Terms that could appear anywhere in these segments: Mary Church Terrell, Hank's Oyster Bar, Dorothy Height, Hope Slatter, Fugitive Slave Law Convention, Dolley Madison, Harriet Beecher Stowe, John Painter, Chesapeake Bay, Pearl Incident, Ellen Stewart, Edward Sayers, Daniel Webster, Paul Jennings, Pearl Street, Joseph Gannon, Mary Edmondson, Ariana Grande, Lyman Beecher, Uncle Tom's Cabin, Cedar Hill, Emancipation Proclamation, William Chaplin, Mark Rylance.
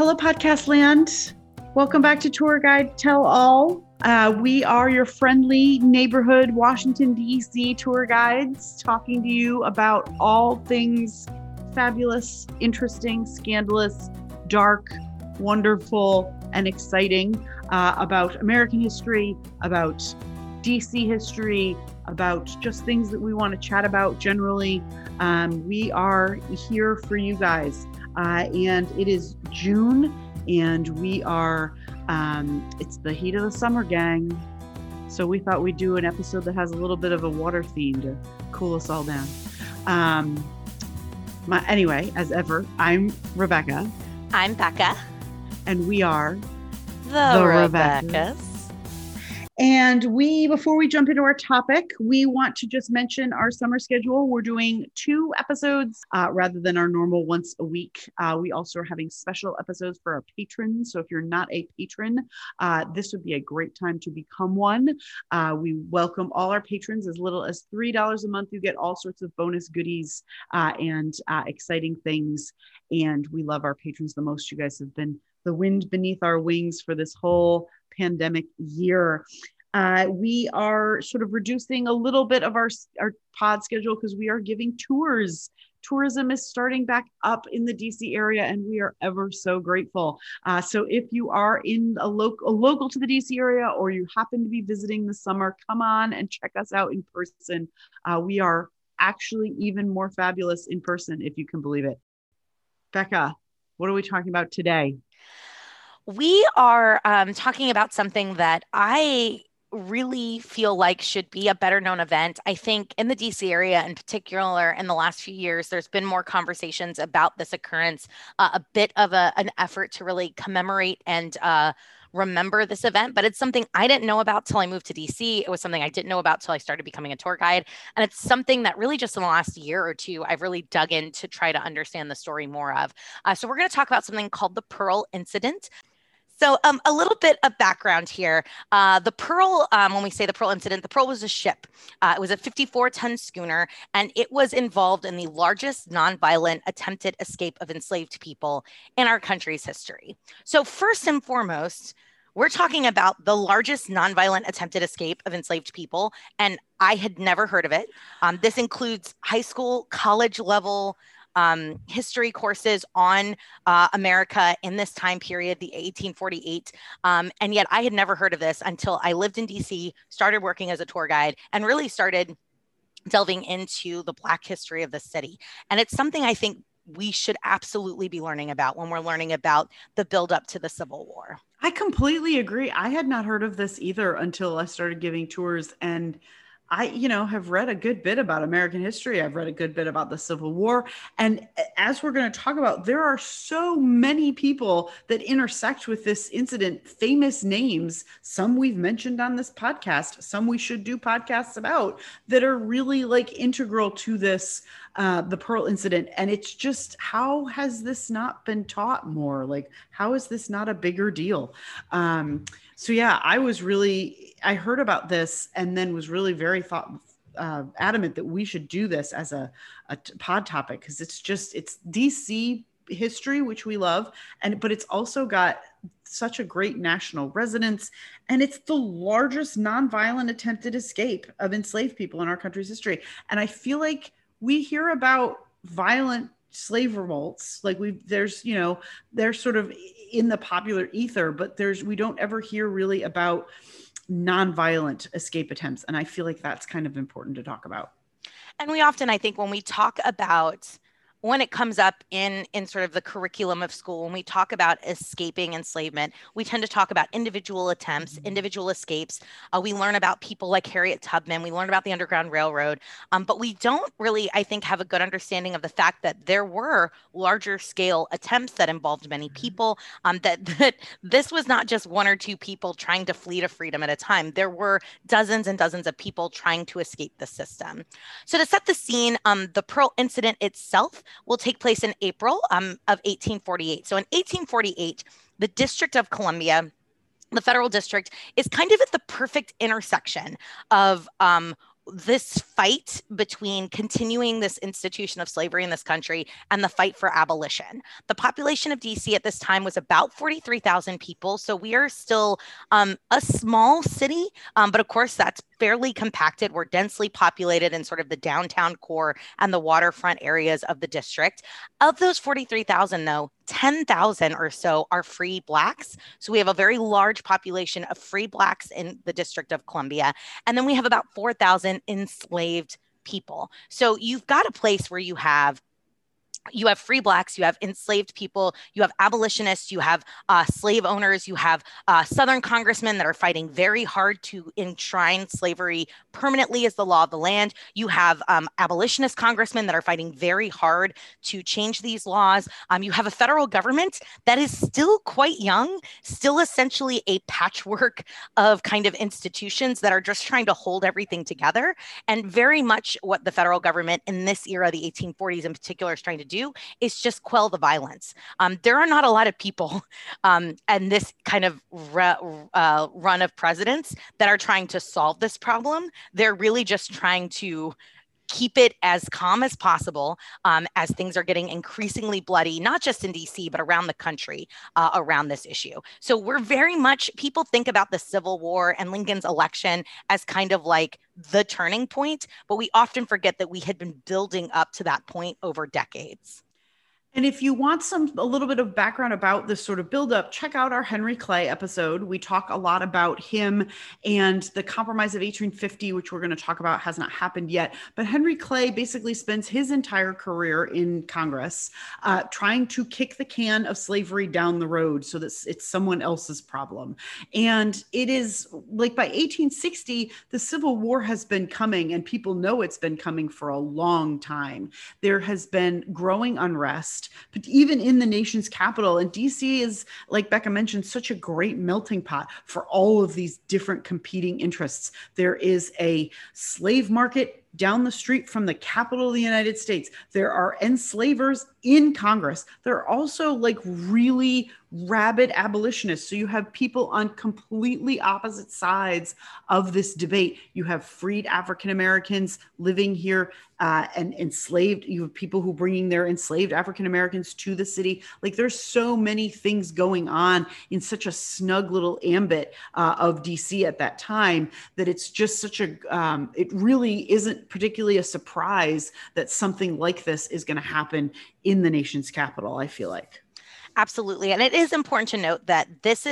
Hello, Podcast Land. Welcome back to Tour Guide Tell All. We are your friendly neighborhood Washington, D.C. tour guides talking to you about all things fabulous, interesting, scandalous, dark, wonderful, and exciting about American history, about D.C. history, about just things that we want to chat about generally. We are here for you guys. And it is June, and we are, it's the heat of the summer, gang. So we thought we'd do an episode that has a little bit of a water theme to cool us all down. Anyway, as ever, I'm Rebecca. I'm Becca. And we are the Rebeccas. And before we jump into our topic, we want to just mention our summer schedule. We're doing 2 episodes rather than our normal once a week. We also are having special episodes for our patrons. So if you're not a patron, this would be a great time to become one. We welcome all our patrons. As little as $3 a month, you get all sorts of bonus goodies and exciting things. And we love our patrons the most. You guys have been the wind beneath our wings for this whole pandemic year. We are sort of reducing a little bit of our pod schedule because we are giving tours. Tourism is starting back up in the DC area, and we are ever so grateful. So if you are in a local to the DC area, or you happen to be visiting this summer, come on and check us out in person. We are actually even more fabulous in person, if you can believe it. Becca, what are we talking about today? We are talking about something that I really feel like should be a better known event. I think in the DC area in particular, in the last few years, there's been more conversations about this occurrence, a bit of an effort to really commemorate and remember this event, but it's something I didn't know about till I moved to DC. It was something I didn't know about till I started becoming a tour guide. And it's something that really just in the last year or two, I've really dug in to try to understand the story more of. So we're going to talk about something called the Pearl Incident. So a little bit of background here. The Pearl, when we say the Pearl Incident, the Pearl was a ship. It was a 54-ton schooner, and it was involved in the largest nonviolent attempted escape of enslaved people in our country's history. So first and foremost, we're talking about the largest nonviolent attempted escape of enslaved people, and I had never heard of it. This includes high school, college-level history courses on America in this time period, the 1848. And yet I had never heard of this until I lived in DC, started working as a tour guide, and really started delving into the Black history of the city. And it's something I think we should absolutely be learning about when we're learning about the buildup to the Civil War. I completely agree. I had not heard of this either until I started giving tours, and I, have read a good bit about American history. I've read a good bit about the Civil War. And as we're going to talk about, there are so many people that intersect with this incident, famous names, some we've mentioned on this podcast, some we should do podcasts about, that are really like integral to this, the Pearl Incident. And it's just, how has this not been taught more? Like, how is this not a bigger deal? So yeah, I heard about this and then was really very adamant that we should do this as a pod topic, because it's DC history, which we love, but it's also got such a great national resonance, and it's the largest nonviolent attempted escape of enslaved people in our country's history. And I feel like we hear about violent slave revolts, like they're sort of in the popular ether, but we don't ever hear really about nonviolent escape attempts. And I feel like that's kind of important to talk about. And we often, I think when we talk about, when it comes up in sort of the curriculum of school, when we talk about escaping enslavement, we tend to talk about individual attempts, individual escapes. We learn about people like Harriet Tubman. We learn about the Underground Railroad. But we don't really, I think, have a good understanding of the fact that there were larger scale attempts that involved many people, that this was not just one or two people trying to flee to freedom at a time. There were dozens and dozens of people trying to escape the system. So to set the scene, the Pearl Incident itself will take place in April of 1848. So in 1848, the District of Columbia, the federal district, is kind of at the perfect intersection of this fight between continuing this institution of slavery in this country and the fight for abolition. The population of DC at this time was about 43,000 people. So we are still a small city, but of course that's fairly compacted. We're densely populated in sort of the downtown core and the waterfront areas of the district. Of those 43,000 though, 10,000 or so are free Blacks. So we have a very large population of free Blacks in the District of Columbia. And then we have about 4,000 enslaved people. So you've got a place where you have free Blacks, you have enslaved people, you have abolitionists, you have slave owners, you have Southern congressmen that are fighting very hard to enshrine slavery permanently as the law of the land. You have abolitionist congressmen that are fighting very hard to change these laws. You have a federal government that is still quite young, still essentially a patchwork of kind of institutions that are just trying to hold everything together. And very much what the federal government in this era, the 1840s in particular, is trying to do is just quell the violence. There are not a lot of people and this kind of run of presidents that are trying to solve this problem. They're really just trying to keep it as calm as possible as things are getting increasingly bloody, not just in DC, but around the country around this issue. So we're very much, people think about the Civil War and Lincoln's election as kind of like the turning point, but we often forget that we had been building up to that point over decades. And if you want a little bit of background about this sort of buildup, check out our Henry Clay episode. We talk a lot about him and the Compromise of 1850, which we're going to talk about, has not happened yet. But Henry Clay basically spends his entire career in Congress trying to kick the can of slavery down the road so that it's someone else's problem. And it is like by 1860, the Civil War has been coming and people know it's been coming for a long time. There has been growing unrest. But even in the nation's capital, and DC is, like Becca mentioned, such a great melting pot for all of these different competing interests. There is a slave market down the street from the capital of the United States. There are enslavers in Congress. There are also like really rabid abolitionists. So you have people on completely opposite sides of this debate. You have freed African Americans living here and enslaved. You have people who are bringing their enslaved African Americans to the city. Like there's so many things going on in such a snug little ambit of DC at that time that it's just such a, it really isn't particularly a surprise that something like this is going to happen in the nation's capital, I feel like. Absolutely. And it is important to note that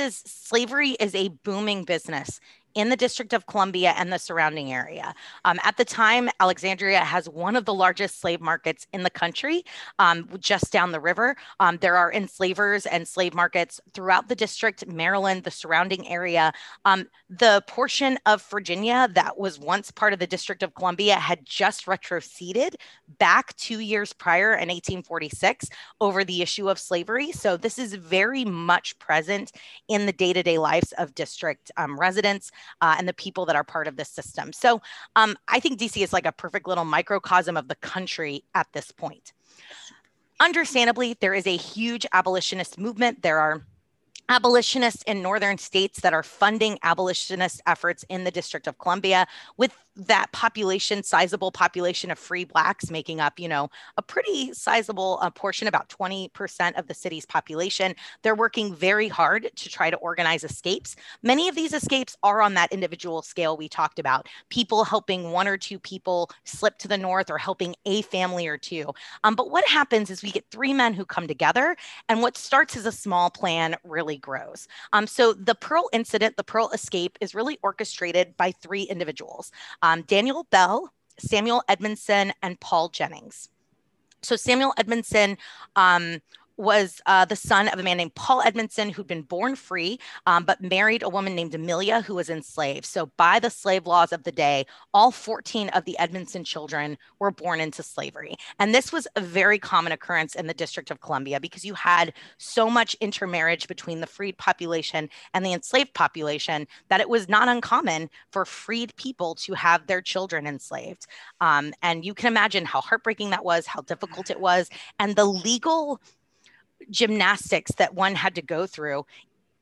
slavery is a booming business in the District of Columbia and the surrounding area. At the time, Alexandria has one of the largest slave markets in the country, just down the river. There are enslavers and slave markets throughout the district, Maryland, the surrounding area. The portion of Virginia that was once part of the District of Columbia had just retroceded back 2 years prior in 1846 over the issue of slavery. So this is very much present in the day-to-day lives of district residents. And the people that are part of this system. So I think DC is like a perfect little microcosm of the country at this point. Understandably, there is a huge abolitionist movement. There are abolitionists in northern states that are funding abolitionist efforts in the District of Columbia, with that population, sizable population of free Blacks making up, a pretty sizable portion, about 20% of the city's population. They're working very hard to try to organize escapes. Many of these escapes are on that individual scale we talked about, people helping one or two people slip to the north or helping a family or two. But what happens is we get three men who come together, and what starts as a small plan really grows. So the Pearl Incident, the Pearl Escape, is really orchestrated by three individuals, Daniel Bell, Samuel Edmondson, and Paul Jennings. So Samuel Edmondson was the son of a man named Paul Edmondson, who'd been born free, but married a woman named Amelia, who was enslaved. So by the slave laws of the day, all 14 of the Edmondson children were born into slavery. And this was a very common occurrence in the District of Columbia because you had so much intermarriage between the freed population and the enslaved population that it was not uncommon for freed people to have their children enslaved. And you can imagine how heartbreaking that was, how difficult it was, and the legal gymnastics that one had to go through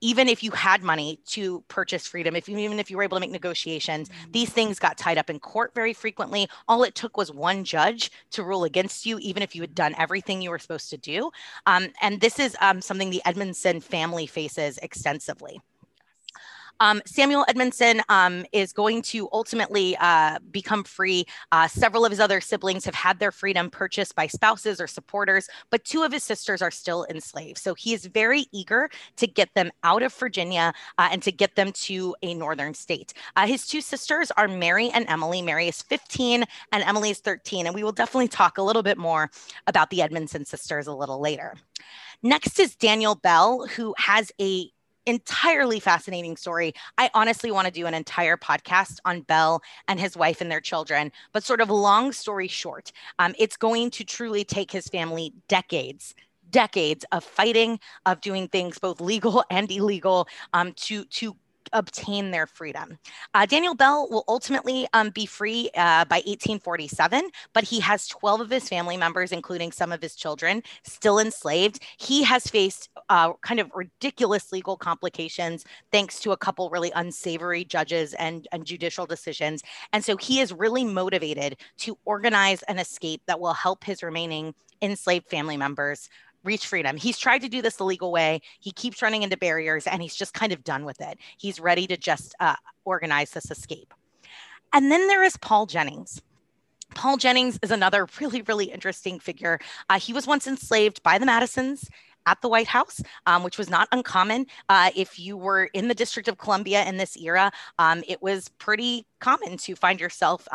even if you had money to purchase freedom, even if you were able to make negotiations, these things got tied up in court very frequently. All it took was one judge to rule against you, even if you had done everything you were supposed to do. And this is something the Edmondson family faces extensively. Samuel Edmondson is going to ultimately become free. Several of his other siblings have had their freedom purchased by spouses or supporters, but two of his sisters are still enslaved. So he is very eager to get them out of Virginia and to get them to a northern state. His two sisters are Mary and Emily. Mary is 15 and Emily is 13. And we will definitely talk a little bit more about the Edmondson sisters a little later. Next is Daniel Bell, who has a entirely fascinating story. I honestly want to do an entire podcast on Bell and his wife and their children, but sort of long story short, it's going to truly take his family decades of fighting, of doing things both legal and illegal to obtain their freedom. Daniel Bell will ultimately be free by 1847, but he has 12 of his family members, including some of his children, still enslaved. He has faced kind of ridiculous legal complications thanks to a couple really unsavory judges and judicial decisions. And so he is really motivated to organize an escape that will help his remaining enslaved family members reach freedom. He's tried to do this the legal way. He keeps running into barriers and he's just kind of done with it. He's ready to just organize this escape. And then there is Paul Jennings. Paul Jennings is another really, really interesting figure. He was once enslaved by the Madisons at the White House, which was not uncommon. If you were in the District of Columbia in this era, it was pretty common to find yourself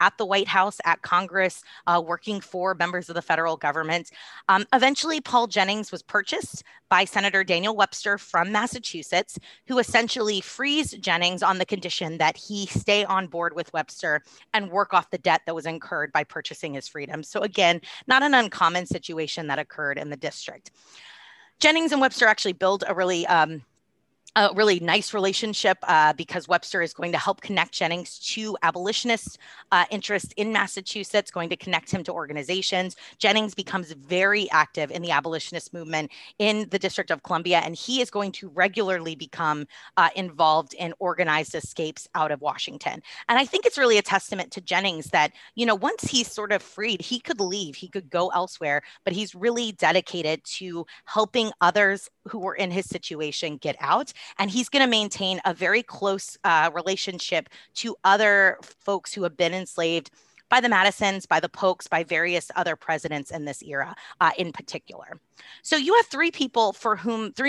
at the White House, at Congress, working for members of the federal government. Eventually, Paul Jennings was purchased by Senator Daniel Webster from Massachusetts, who essentially frees Jennings on the condition that he stay on board with Webster and work off the debt that was incurred by purchasing his freedom. So again, not an uncommon situation that occurred in the district. Jennings and Webster actually build a really nice relationship because Webster is going to help connect Jennings to abolitionist interests in Massachusetts, going to connect him to organizations. Jennings becomes very active in the abolitionist movement in the District of Columbia, and he is going to regularly become involved in organized escapes out of Washington. And I think it's really a testament to Jennings that, you know, once he's sort of freed, he could leave, he could go elsewhere, but he's really dedicated to helping others who were in his situation get out. And he's going to maintain a very close relationship to other folks who have been enslaved by the Madisons, by the Polks, by various other presidents in this era in particular. So you have three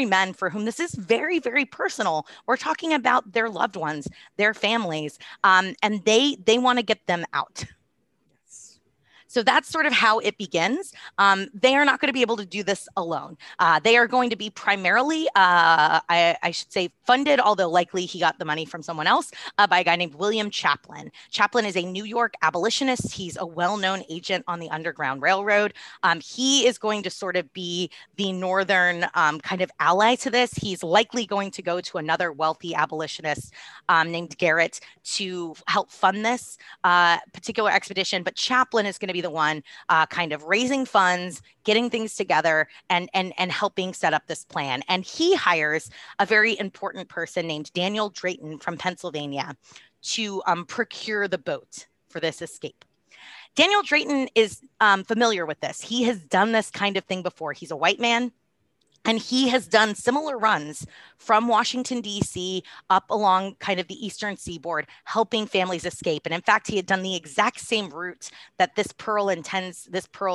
men for whom this is very, very personal. We're talking about their loved ones, their families, and they want to get them out. So that's sort of how it begins. They are not going to be able to do this alone. They are going to be primarily, I should say, funded, although likely he got the money from someone else, by a guy named William Chaplin. Chaplin is a New York abolitionist. He's a well-known agent on the Underground Railroad. He is going to sort of be the northern kind of ally to this. He's likely going to go to another wealthy abolitionist named Garrett to help fund this particular expedition. But Chaplin is going to be the one kind of raising funds, getting things together, and helping set up this plan. And he hires a very important person named Daniel Drayton from Pennsylvania to procure the boat for this escape. Daniel Drayton is familiar with this. He has done this kind of thing before. He's a white man. And he has done similar runs from Washington, D.C. up along kind of the eastern seaboard, helping families escape. And in fact, he had done the exact same route that this Pearl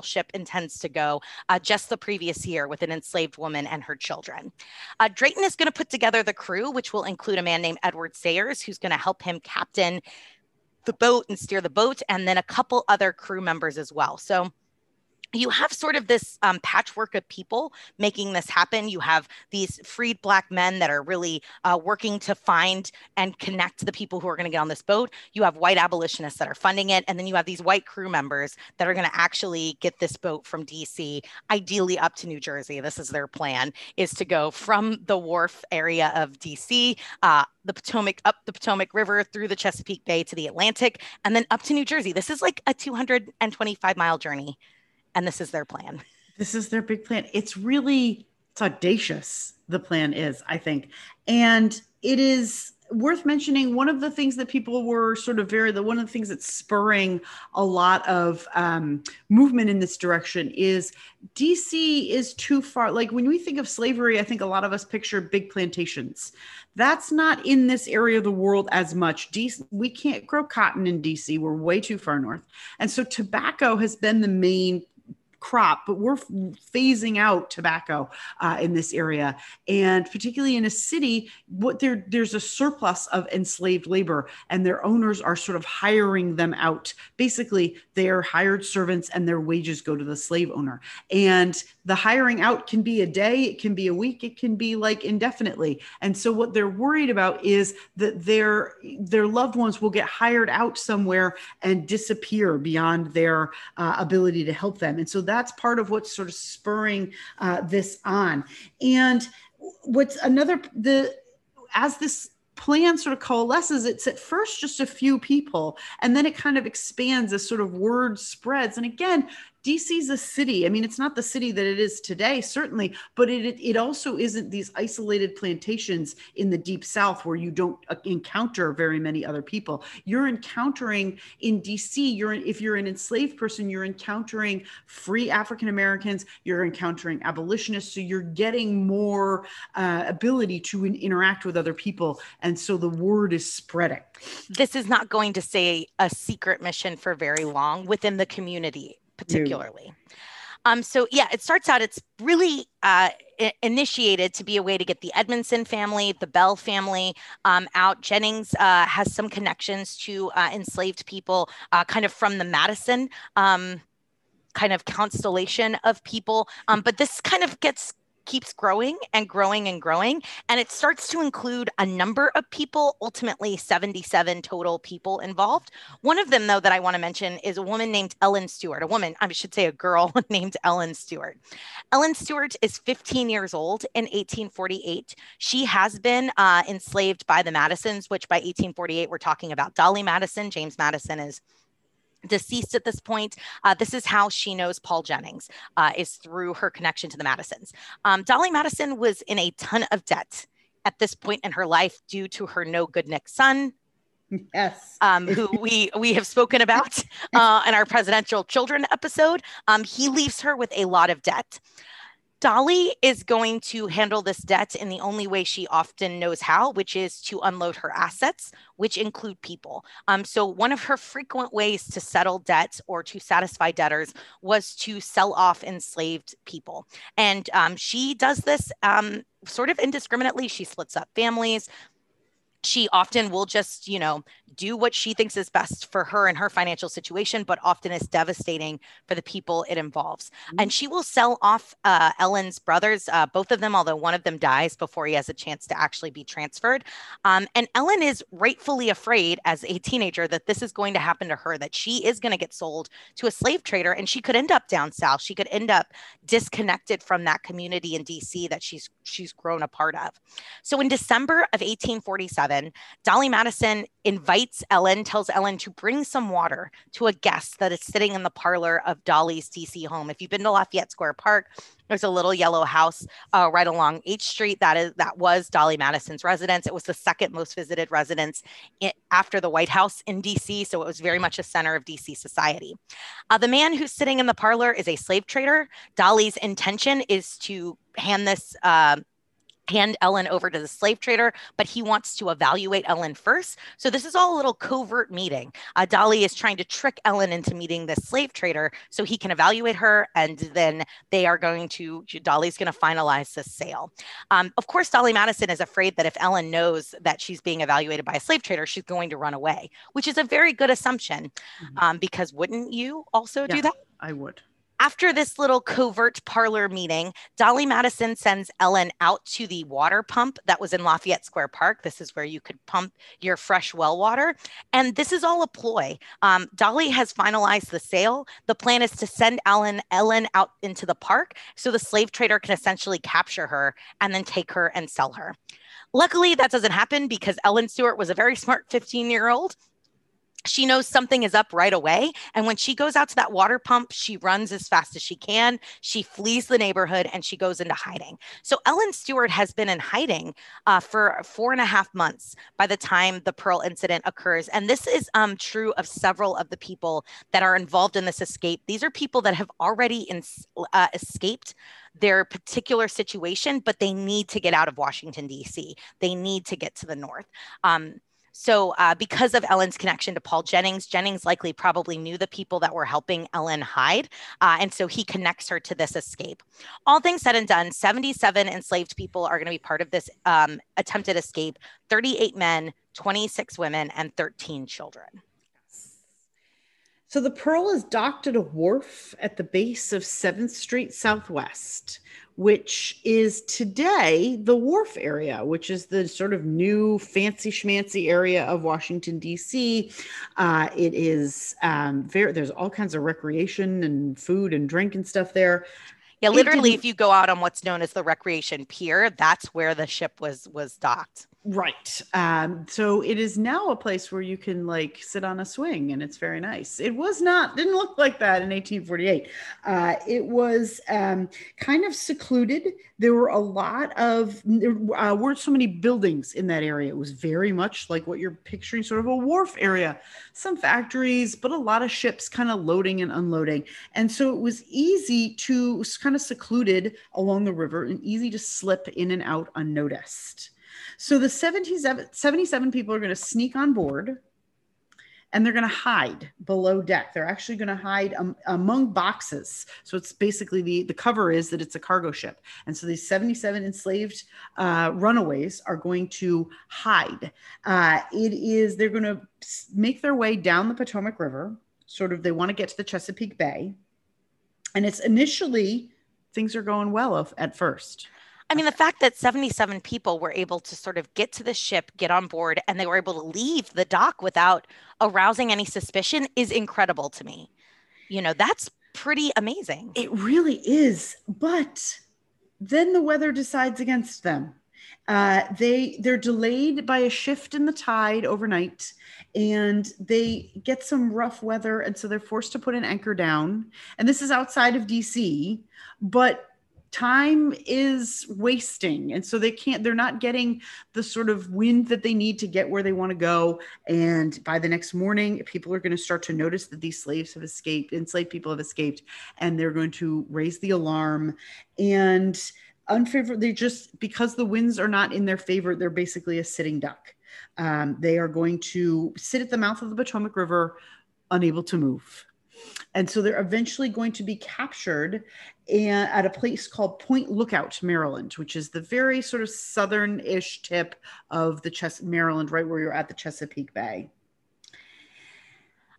ship intends to go just the previous year with an enslaved woman and her children. Drayton is going to put together the crew, which will include a man named Edward Sayers, who's going to help him captain the boat and steer the boat, and then a couple other crew members as well. So you have sort of this patchwork of people making this happen. You have these freed Black men that are really working to find and connect the people who are going to get on this boat. You have white abolitionists that are funding it. And then you have these white crew members that are going to actually get this boat from DC, ideally up to New Jersey. This is their plan, is to go from the wharf area of DC, up the Potomac River, through the Chesapeake Bay to the Atlantic, and then up to New Jersey. This is like a 225-mile journey. And this is their plan. This is their big plan. It's really It's audacious, the plan is, I think. And it is worth mentioning, one of the things that people were sort of one of the things that's spurring a lot of movement in this direction is DC is too far. Like when we think of slavery, I think a lot of us picture big plantations. That's not in this area of the world as much. We can't grow cotton in DC. We're way too far north. And so tobacco has been the main crop, but we're phasing out tobacco in this area. And particularly in a city, there's a surplus of enslaved labor, and their owners are sort of hiring them out. Basically, they are hired servants and their wages go to the slave owner. And the hiring out can be a day, it can be a week, it can be like indefinitely. And so what they're worried about is that their loved ones will get hired out somewhere and disappear beyond their ability to help them. And so that's part of what's sort of spurring this on. And as this plan sort of coalesces, it's at first just a few people, and then it kind of expands as sort of word spreads. And again, DC's a city. I mean, it's not the city that it is today, certainly, but it also isn't these isolated plantations in the Deep South where you don't encounter very many other people. You're encountering in DC, if you're an enslaved person, you're encountering free African Americans, you're encountering abolitionists, so you're getting more ability to interact with other people. And so the word is spreading. This is not going to stay a secret mission for very long within the community, particularly. So yeah, it starts out, it's really initiated to be a way to get the Edmondson family, the Bell family out. Jennings has some connections to enslaved people kind of from the Madison kind of constellation of people. But this kind of keeps growing and growing and growing. And it starts to include a number of people, ultimately 77 total people involved. One of them, though, that I want to mention is a woman named Ellen Stewart, a girl named Ellen Stewart. Ellen Stewart is 15 years old in 1848. She has been enslaved by the Madisons, which by 1848, we're talking about Dolley Madison. James Madison is deceased at this point. This is how she knows Paul Jennings, is through her connection to the Madisons. Dolley Madison was in a ton of debt at this point in her life due to her no-good-Nick son, yes, who we have spoken about in our presidential children episode. He leaves her with a lot of debt. Dolly is going to handle this debt in the only way she often knows how, which is to unload her assets, which include people. So one of her frequent ways to settle debts or to satisfy debtors was to sell off enslaved people. And she does this sort of indiscriminately. She splits up families. She often will just, do what she thinks is best for her and her financial situation, but often is devastating for the people it involves. Mm-hmm. And she will sell off Ellen's brothers, both of them, although one of them dies before he has a chance to actually be transferred. And Ellen is rightfully afraid as a teenager that this is going to happen to her, that she is going to get sold to a slave trader and she could end up down south. She could end up disconnected from that community in DC that she's grown a part of. So in December of 1847, Dolley Madison tells Ellen to bring some water to a guest that is sitting in the parlor of Dolley's DC home. If you've been to Lafayette Square Park, there's a little yellow house right along H Street. That was Dolley Madison's residence. It was the second most visited residence after the White House in DC. So it was very much a center of DC society. The man who's sitting in the parlor is a slave trader. Dolley's intention is to hand Ellen over to the slave trader, but he wants to evaluate Ellen first. So this is all a little covert meeting. Dolly is trying to trick Ellen into meeting this slave trader so he can evaluate her, and then Dolly's going to finalize this sale. Of course, Dolley Madison is afraid that if Ellen knows that she's being evaluated by a slave trader, she's going to run away, which is a very good assumption, because wouldn't you also do that? I would. After this little covert parlor meeting, Dolley Madison sends Ellen out to the water pump that was in Lafayette Square Park. This is where you could pump your fresh well water. And this is all a ploy. Dolly has finalized the sale. The plan is to send Ellen out into the park so the slave trader can essentially capture her and then take her and sell her. Luckily, that doesn't happen because Ellen Stewart was a very smart 15-year-old. she knows something is up right away. And when she goes out to that water pump, she runs as fast as she can. She flees the neighborhood and she goes into hiding. So Ellen Stewart has been in hiding for 4.5 months by the time the Pearl incident occurs. And this is true of several of the people that are involved in this escape. These are people that have already escaped their particular situation, but they need to get out of Washington, D.C. They need to get to the north. So because of Ellen's connection to Paul Jennings, Jennings likely probably knew the people that were helping Ellen hide. And so he connects her to this escape. All things said and done, 77 enslaved people are going to be part of this attempted escape, 38 men, 26 women, and 13 children. So the Pearl is docked at a wharf at the base of 7th Street Southwest, which is today the wharf area, which is the sort of new fancy schmancy area of Washington, D.C. It is there's all kinds of recreation and food and drink and stuff there. Yeah, literally, if you go out on what's known as the recreation pier, that's where the ship was docked. Right. So it is now a place where you can like sit on a swing, and it's very nice. It didn't look like that in 1848. It was kind of secluded. There were weren't so many buildings in that area. It was very much like what you're picturing, sort of a wharf area, some factories, but a lot of ships kind of loading and unloading. And so it was easy to, it was kind of secluded along the river and easy to slip in and out unnoticed. So the 77 people are going to sneak on board, and they're going to hide below deck. They're actually going to hide among boxes. So it's basically the cover is that it's a cargo ship. And so these 77 enslaved runaways are going to hide. They're going to make their way down the Potomac River. They want to get to the Chesapeake Bay. And it's initially, things are going well at first. I mean, the fact that 77 people were able to sort of get to the ship, get on board, and they were able to leave the dock without arousing any suspicion is incredible to me. You know, that's pretty amazing. It really is. But then the weather decides against them. They're delayed by a shift in the tide overnight, and they get some rough weather. And so they're forced to put an anchor down. And this is outside of DC, but time is wasting. And so they're not getting the sort of wind that they need to get where they want to go. And by the next morning, people are going to start to notice that these slaves have escaped, enslaved people have escaped, and they're going to raise the alarm. And because the winds are not in their favor, they're basically a sitting duck. They are going to sit at the mouth of the Potomac River, unable to move. And so they're eventually going to be captured at a place called Point Lookout, Maryland, which is the very sort of southern-ish tip of the Maryland, right where you're at the Chesapeake Bay.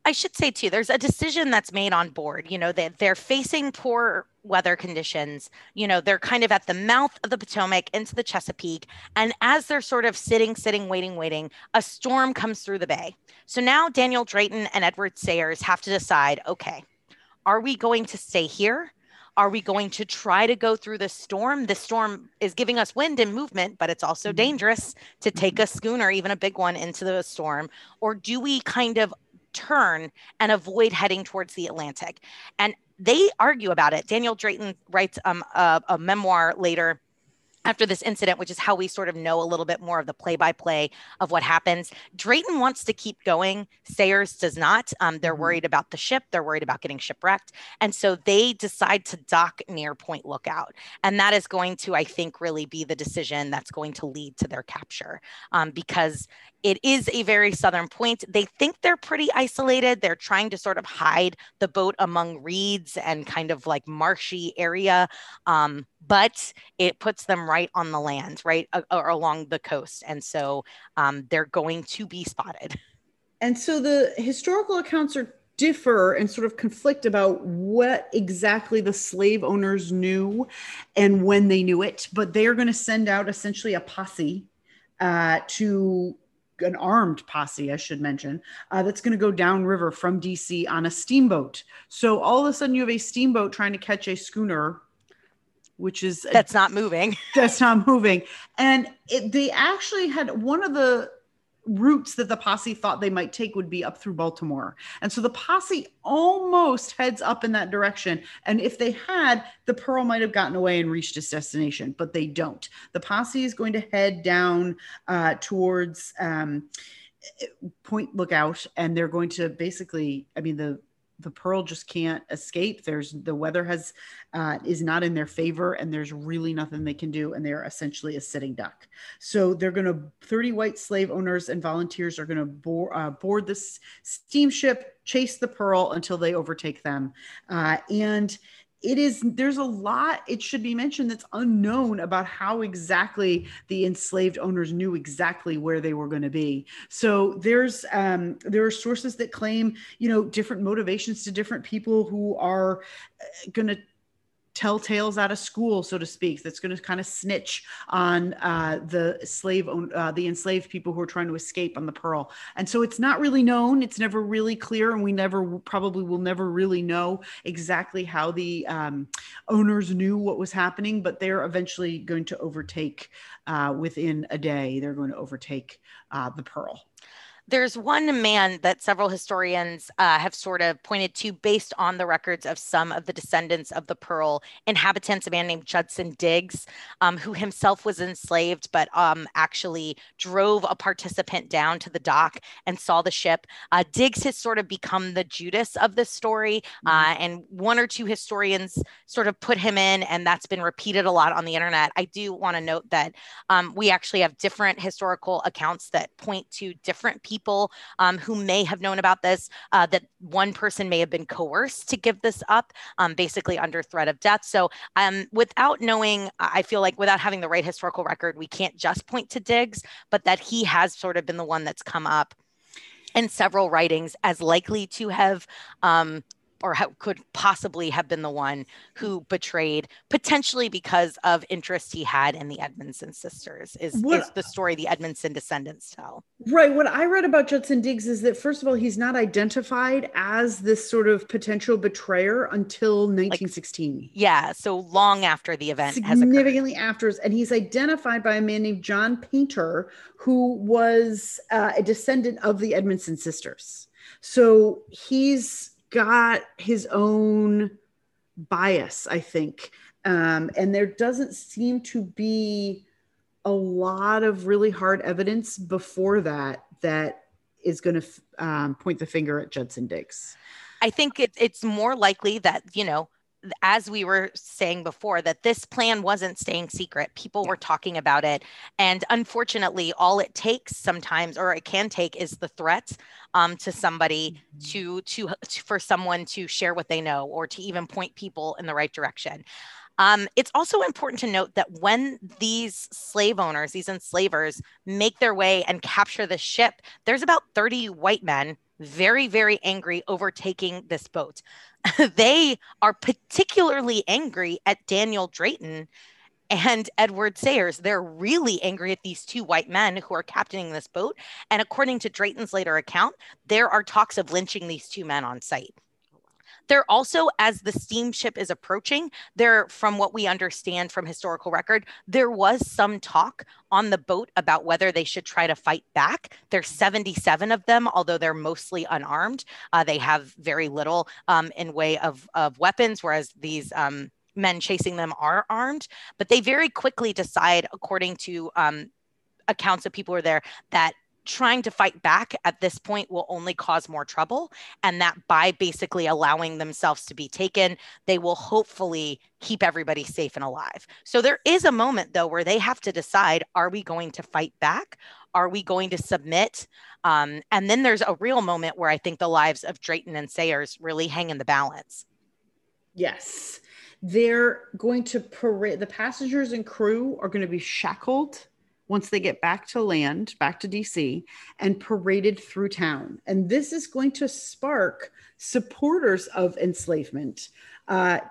I should say, too, there's a decision that's made on board. You know, they're facing poor weather conditions. You know, they're kind of at the mouth of the Potomac into the Chesapeake. And as they're sort of sitting, waiting, a storm comes through the bay. So now Daniel Drayton and Edward Sayers have to decide, okay, are we going to stay here? Are we going to try to go through the storm? The storm is giving us wind and movement, but it's also dangerous to take a schooner, even a big one, into the storm. Or do we kind of turn and avoid heading towards the Atlantic? And they argue about it. Daniel Drayton writes a memoir later after this incident, which is how we sort of know a little bit more of the play-by-play of what happens. Drayton wants to keep going. Sayers does not. They're worried about the ship. They're worried about getting shipwrecked. And so they decide to dock near Point Lookout. And that is going to, I think, really be the decision that's going to lead to their capture, because it is a very southern point. They think they're pretty isolated. They're trying to sort of hide the boat among reeds and kind of like marshy area. But it puts them right on the land, right, or along the coast. And so they're going to be spotted. And so the historical accounts differ and sort of conflict about what exactly the slave owners knew and when they knew it. But they are going to send out essentially a posse to... an armed posse, I should mention, that's going to go downriver from DC on a steamboat. So all of a sudden you have a steamboat trying to catch a schooner, which is... That's not moving. And they actually had one of the routes that the posse thought they might take would be up through Baltimore. And so the posse almost heads up in that direction. And if they had, the Pearl might have gotten away and reached its destination, but they don't. The posse is going to head down towards Point Lookout, and they're going to basically, I mean, the Pearl just can't escape. The weather is not in their favor, and there's really nothing they can do. And they're essentially a sitting duck. So they're going to, 30 white slave owners and volunteers are going to board this steamship, chase the Pearl until they overtake them. And there's a lot, it should be mentioned, that's unknown about how exactly the enslaved owners knew exactly where they were going to be. So there are sources that claim, you know, different motivations to different people who are going to tell tales out of school, so to speak, that's going to kind of snitch on the enslaved people who are trying to escape on the Pearl. And so it's not really known. It's never really clear. And we probably will never really know exactly how the owners knew what was happening, but they're eventually going to overtake within a day. They're going to overtake the Pearl. There's one man that several historians have sort of pointed to based on the records of some of the descendants of the Pearl inhabitants, a man named Judson Diggs, who himself was enslaved, but actually drove a participant down to the dock and saw the ship. Diggs has sort of become the Judas of this story, and one or two historians sort of put him in, and that's been repeated a lot on the internet. I do want to note that we actually have different historical accounts that point to different people who may have known about this, that one person may have been coerced to give this up, basically under threat of death. So without knowing, I feel like without having the right historical record, we can't just point to Diggs, but that he has sort of been the one that's come up in several writings as likely to have could possibly have been the one who betrayed, potentially because of interest he had in the Edmondson sisters, is the story the Edmondson descendants tell. Right. What I read about Judson Diggs is that, first of all, he's not identified as this sort of potential betrayer until 1916. So long after the event has occurred. Significantly after. And he's identified by a man named John Painter, who was a descendant of the Edmondson sisters. So he's got his own bias, I think. And there doesn't seem to be a lot of really hard evidence before that is going to point the finger at Judson Diggs. I think it's more likely that, you know, as we were saying before, that this plan wasn't staying secret. People were talking about it. And unfortunately, all it takes sometimes, or it can take, is the threat to somebody for someone to share what they know, or to even point people in the right direction. It's also important to note that when these slave owners, these enslavers, make their way and capture the ship, there's about 30 white men, very, very angry, overtaking this boat. They are particularly angry at Daniel Drayton and Edward Sayers. They're really angry at these two white men who are captaining this boat. And according to Drayton's later account, there are talks of lynching these two men on sight. They're also, as the steamship is approaching, from what we understand from historical record, there was some talk on the boat about whether they should try to fight back. There's 77 of them, although they're mostly unarmed. They have very little in way of weapons, whereas these men chasing them are armed. But they very quickly decide, according to accounts of people who are there, that trying to fight back at this point will only cause more trouble, and that by basically allowing themselves to be taken, they will hopefully keep everybody safe and alive. So there is a moment, though, where they have to decide, are we going to fight back? Are we going to submit? And then there's a real moment where I think the lives of Drayton and Sayers really hang in the balance. Yes. They're going to the passengers and crew are going to be shackled once they get back to land, back to DC, and paraded through town. And this is going to spark supporters of enslavement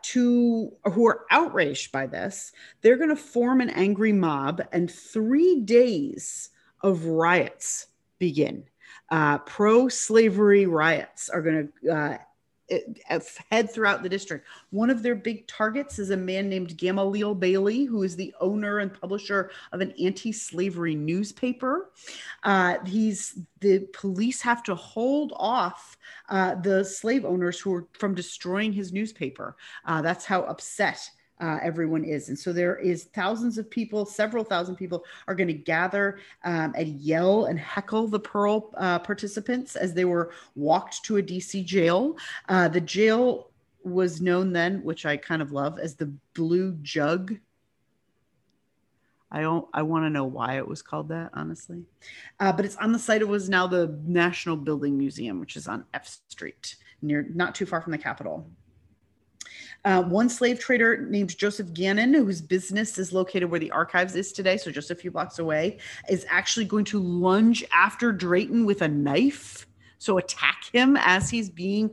who are outraged by this. They're going to form an angry mob, and 3 days of riots begin. Pro-slavery riots are going to head throughout the district. One of their big targets is a man named Gamaliel Bailey, who is the owner and publisher of an anti-slavery newspaper. The police have to hold off the slave owners who are from destroying his newspaper. That's how upset everyone is. And so there is thousands of people, several thousand people are going to gather and yell and heckle the Pearl participants as they were walked to a DC jail. The jail was known then, which I kind of love, as the Blue Jug. I want to know why it was called that, honestly. But it's on the site of what is now the National Building Museum, which is on F Street, not too far from the Capitol. One slave trader named Joseph Gannon, whose business is located where the archives is today, so just a few blocks away, is actually going to lunge after Drayton with a knife. So attack him as he's being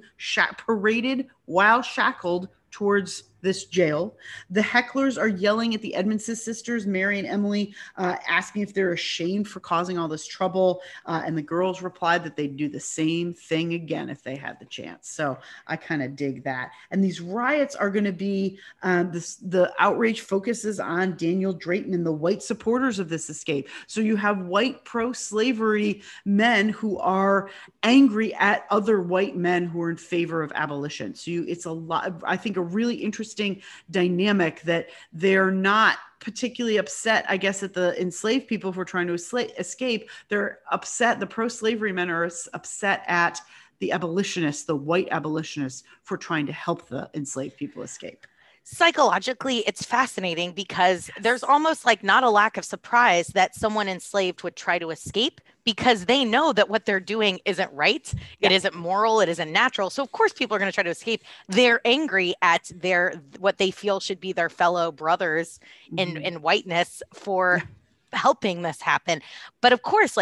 paraded while shackled towards this jail. The hecklers are yelling at the Edmondson sisters, Mary and Emily, asking if they're ashamed for causing all this trouble. And the girls replied that they'd do the same thing again if they had the chance. So I kind of dig that. And these riots are going to be, the outrage focuses on Daniel Drayton and the white supporters of this escape. So you have white pro-slavery men who are angry at other white men who are in favor of abolition. So it's a lot, I think, a really interesting dynamic that they're not particularly upset, I guess, at the enslaved people who are trying to escape. They're upset, the pro-slavery men are upset at the abolitionists, the white abolitionists, for trying to help the enslaved people escape. Psychologically, it's fascinating because there's almost like not a lack of surprise that someone enslaved would try to escape, because they know that what they're doing isn't right. Yeah. It isn't moral. It isn't natural. So of course people are going to try to escape. They're angry at what they feel should be their fellow brothers in whiteness for helping this happen. But of course,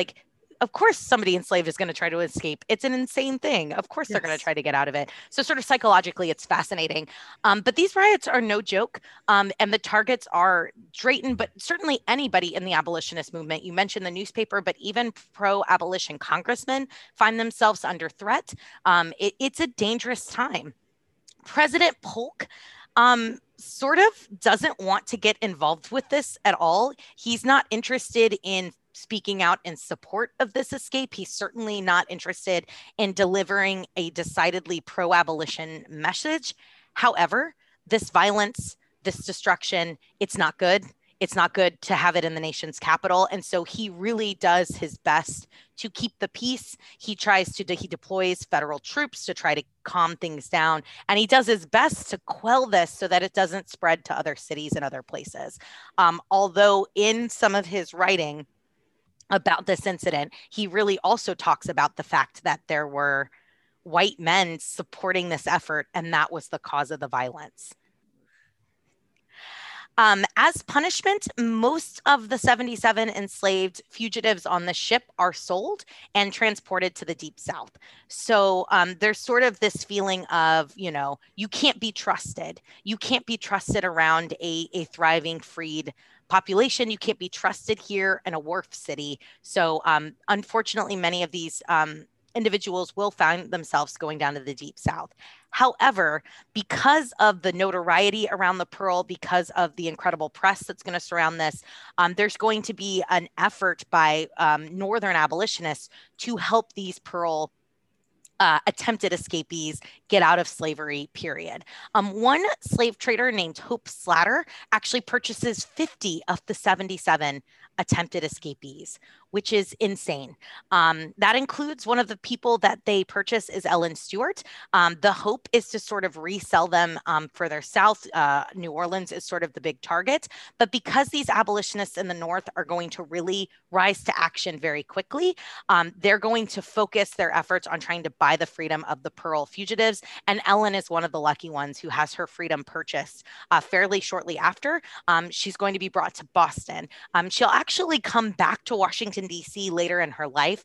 of course, somebody enslaved is going to try to escape. It's an insane thing. Of course, they're going to try to get out of it. So sort of psychologically, it's fascinating. But these riots are no joke. And the targets are Drayton, but certainly anybody in the abolitionist movement. You mentioned the newspaper, but even pro-abolition congressmen find themselves under threat. It's a dangerous time. President Polk sort of doesn't want to get involved with this at all. He's not interested in speaking out in support of this escape. He's certainly not interested in delivering a decidedly pro-abolition message. However, this violence, this destruction, it's not good. It's not good to have it in the nation's capital. And so he really does his best to keep the peace. He deploys federal troops to try to calm things down. And he does his best to quell this so that it doesn't spread to other cities and other places. Although in some of his writing about this incident, he really also talks about the fact that there were white men supporting this effort, and that was the cause of the violence. As punishment, most of the 77 enslaved fugitives on the ship are sold and transported to the Deep South. So there's sort of this feeling of, you can't be trusted. You can't be trusted around a thriving, freed population. You can't be trusted here in a wharf city. So unfortunately, many of these individuals will find themselves going down to the Deep South. However, because of the notoriety around the Pearl, because of the incredible press that's going to surround this, there's going to be an effort by Northern abolitionists to help these Pearl attempted escapees get out of slavery, period. One slave trader named Hope Slatter actually purchases 50 of the 77 attempted escapees, which is insane. That includes one of the people that they purchase is Ellen Stewart. The hope is to sort of resell them further south. New Orleans is sort of the big target. But because these abolitionists in the North are going to really rise to action very quickly, they're going to focus their efforts on trying to buy the freedom of the Pearl fugitives. And Ellen is one of the lucky ones who has her freedom purchased fairly shortly after. She's going to be brought to Boston. She'll actually come back to Washington, D.C. later in her life.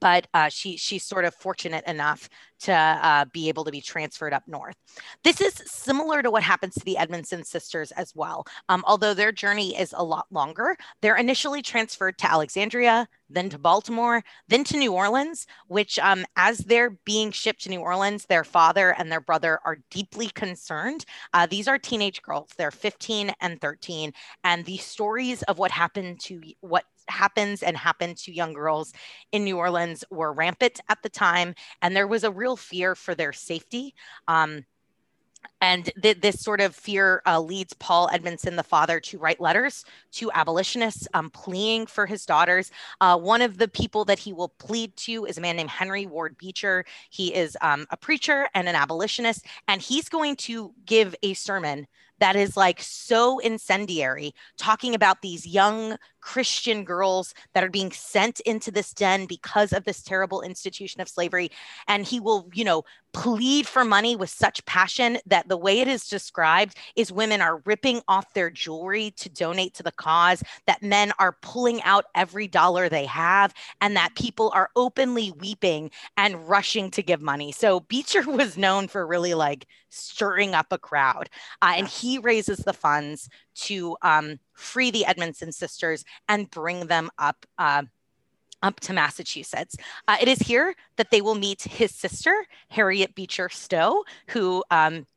But she's sort of fortunate enough to be able to be transferred up north. This is similar to what happens to the Edmondson sisters as well. Although their journey is a lot longer, they're initially transferred to Alexandria, then to Baltimore, then to New Orleans, which as they're being shipped to New Orleans, their father and their brother are deeply concerned. These are teenage girls. They're 15 and 13. And the stories of what happened to happened to young girls in New Orleans were rampant at the time. And there was a real fear for their safety. And this sort of fear leads Paul Edmondson, the father, to write letters to abolitionists pleading for his daughters. One of the people that he will plead to is a man named Henry Ward Beecher. He is a preacher and an abolitionist, and he's going to give a sermon that is like so incendiary, talking about these young Christian girls that are being sent into this den because of this terrible institution of slavery. And he will, you know, plead for money with such passion that the way it is described is women are ripping off their jewelry to donate to the cause, that men are pulling out every dollar they have, and that people are openly weeping and rushing to give money. So Beecher was known for really like stirring up a crowd. And he raises the funds to free the Edmondson sisters and bring them up to Massachusetts. It is here that they will meet his sister, Harriet Beecher Stowe, who,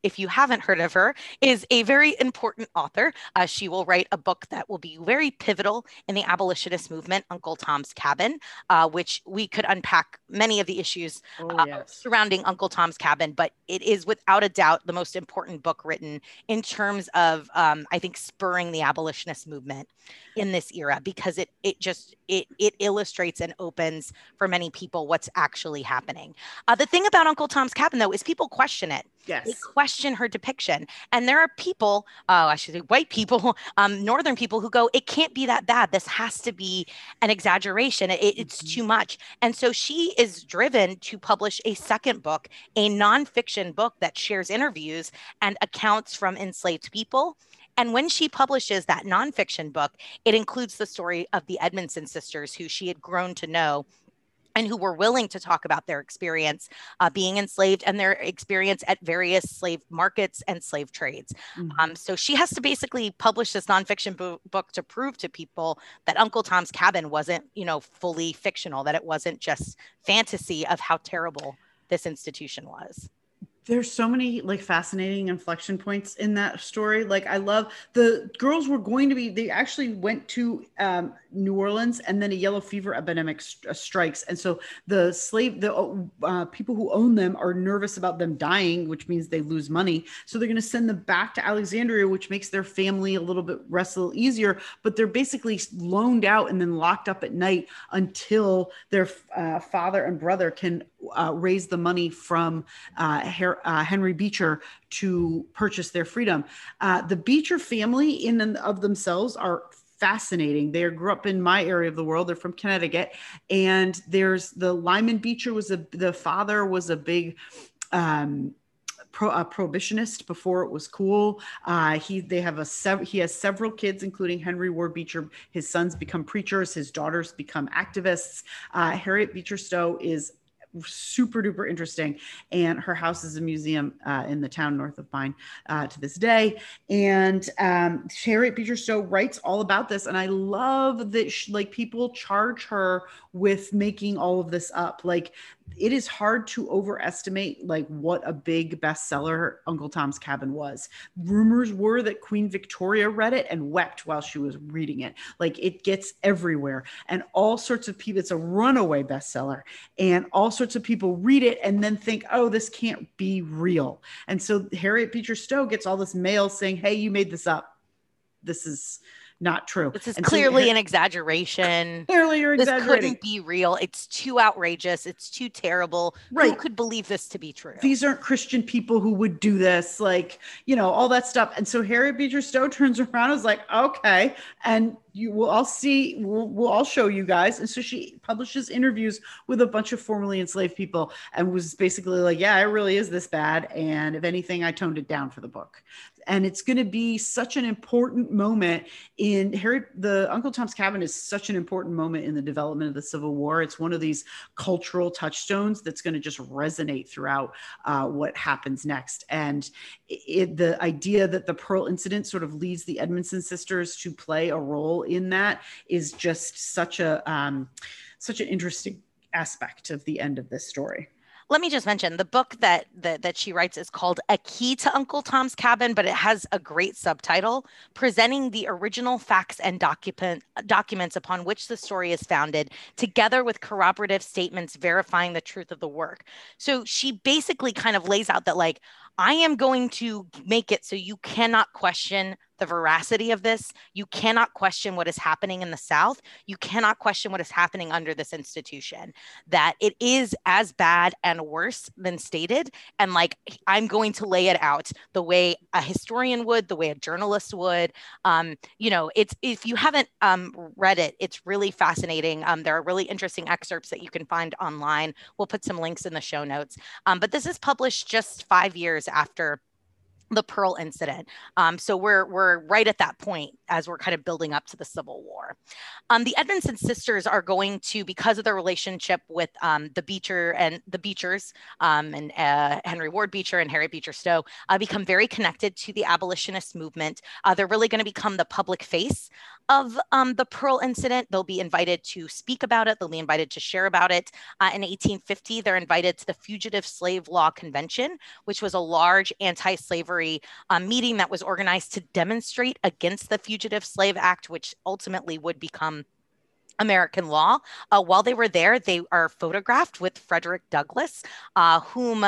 if you haven't heard of her, is a very important author. She will write a book that will be very pivotal in the abolitionist movement, Uncle Tom's Cabin, which we could unpack many of the issues surrounding Uncle Tom's Cabin, but it is without a doubt the most important book written in terms of, I think, spurring the abolitionist movement in this era, because it illustrates and opens for many people what's actually happening. The thing about Uncle Tom's Cabin, though, is people question it. Yes. They question her depiction. And there are people, I should say white people, northern people, who go, it can't be that bad. This has to be an exaggeration. It's too much. And so she is driven to publish a second book, a nonfiction book that shares interviews and accounts from enslaved people. And when she publishes that nonfiction book, it includes the story of the Edmondson sisters, who she had grown to know and who were willing to talk about their experience being enslaved and their experience at various slave markets and slave trades. Mm-hmm. So she has to basically publish this nonfiction book to prove to people that Uncle Tom's Cabin wasn't, you know, fully fictional, that it wasn't just fantasy of how terrible this institution was. There's so many like fascinating inflection points in that story. Like I love the girls were going to be, they actually went to New Orleans, and then a yellow fever epidemic strikes. And so the people who own them are nervous about them dying, which means they lose money. So they're going to send them back to Alexandria, which makes their family a little bit rest a little easier, but they're basically loaned out and then locked up at night until their father and brother can raise the money from Henry Beecher to purchase their freedom. The Beecher family in and of themselves are fascinating. They grew up in my area of the world. They're from Connecticut. And there's the Lyman Beecher the father was a big, prohibitionist before it was cool. He has several kids, including Henry Ward Beecher. His sons become preachers. His daughters become activists. Harriet Beecher Stowe is super duper interesting, and her house is a museum in the town north of mine to this day. And Harriet Beecher Stowe writes all about this, and I love that people charge her with making all of this up. Like, it is hard to overestimate what a big bestseller Uncle Tom's Cabin was. Rumors were that Queen Victoria read it and wept while she was reading it. It gets everywhere, and all sorts of people, it's a runaway bestseller, and all sorts of people read it and then think, oh, this can't be real. And so Harriet Beecher Stowe gets all this mail saying, hey, you made this up. This is not true. This is clearly an exaggeration. Clearly you're exaggerating. This couldn't be real. It's too outrageous. It's too terrible. Right. Who could believe this to be true? These aren't Christian people who would do this, all that stuff. And so Harriet Beecher Stowe turns around and is like, okay, and you will all see, we'll all show you guys. And so she publishes interviews with a bunch of formerly enslaved people and was basically like, yeah, it really is this bad. And if anything, I toned it down for the book. And it's going to be such an important moment in the Uncle Tom's Cabin is such an important moment in the development of the Civil War. It's one of these cultural touchstones that's going to just resonate throughout what happens next. And the idea that the Pearl Incident sort of leads the Edmondson sisters to play a role in that is just such a such an interesting aspect of the end of this story. Let me just mention the book that she writes is called A Key to Uncle Tom's Cabin, but it has a great subtitle, presenting the original facts and documents upon which the story is founded, together with corroborative statements verifying the truth of the work. So she basically kind of lays out that, like, I am going to make it so you cannot question the veracity of this. You cannot question what is happening in the South. You cannot question what is happening under this institution, that it is as bad and worse than stated. And, like, I'm going to lay it out the way a historian would, the way a journalist would. You know, it's, if you haven't read it, it's really fascinating. There are really interesting excerpts that you can find online. We'll put some links in the show notes. But this is published just 5 years after the Pearl Incident. So we're right at that point as we're kind of building up to the Civil War. The Edmondson sisters are going to, because of their relationship with the Beechers and Henry Ward Beecher and Harriet Beecher Stowe, become very connected to the abolitionist movement. They're really going to become the public face of the Pearl Incident. They'll be invited to speak about it. They'll be invited to share about it. In 1850, they're invited to the Fugitive Slave Law Convention, which was a large anti-slavery meeting that was organized to demonstrate against the Fugitive Slave Act, which ultimately would become American law. While they were there, they are photographed with Frederick Douglass, whom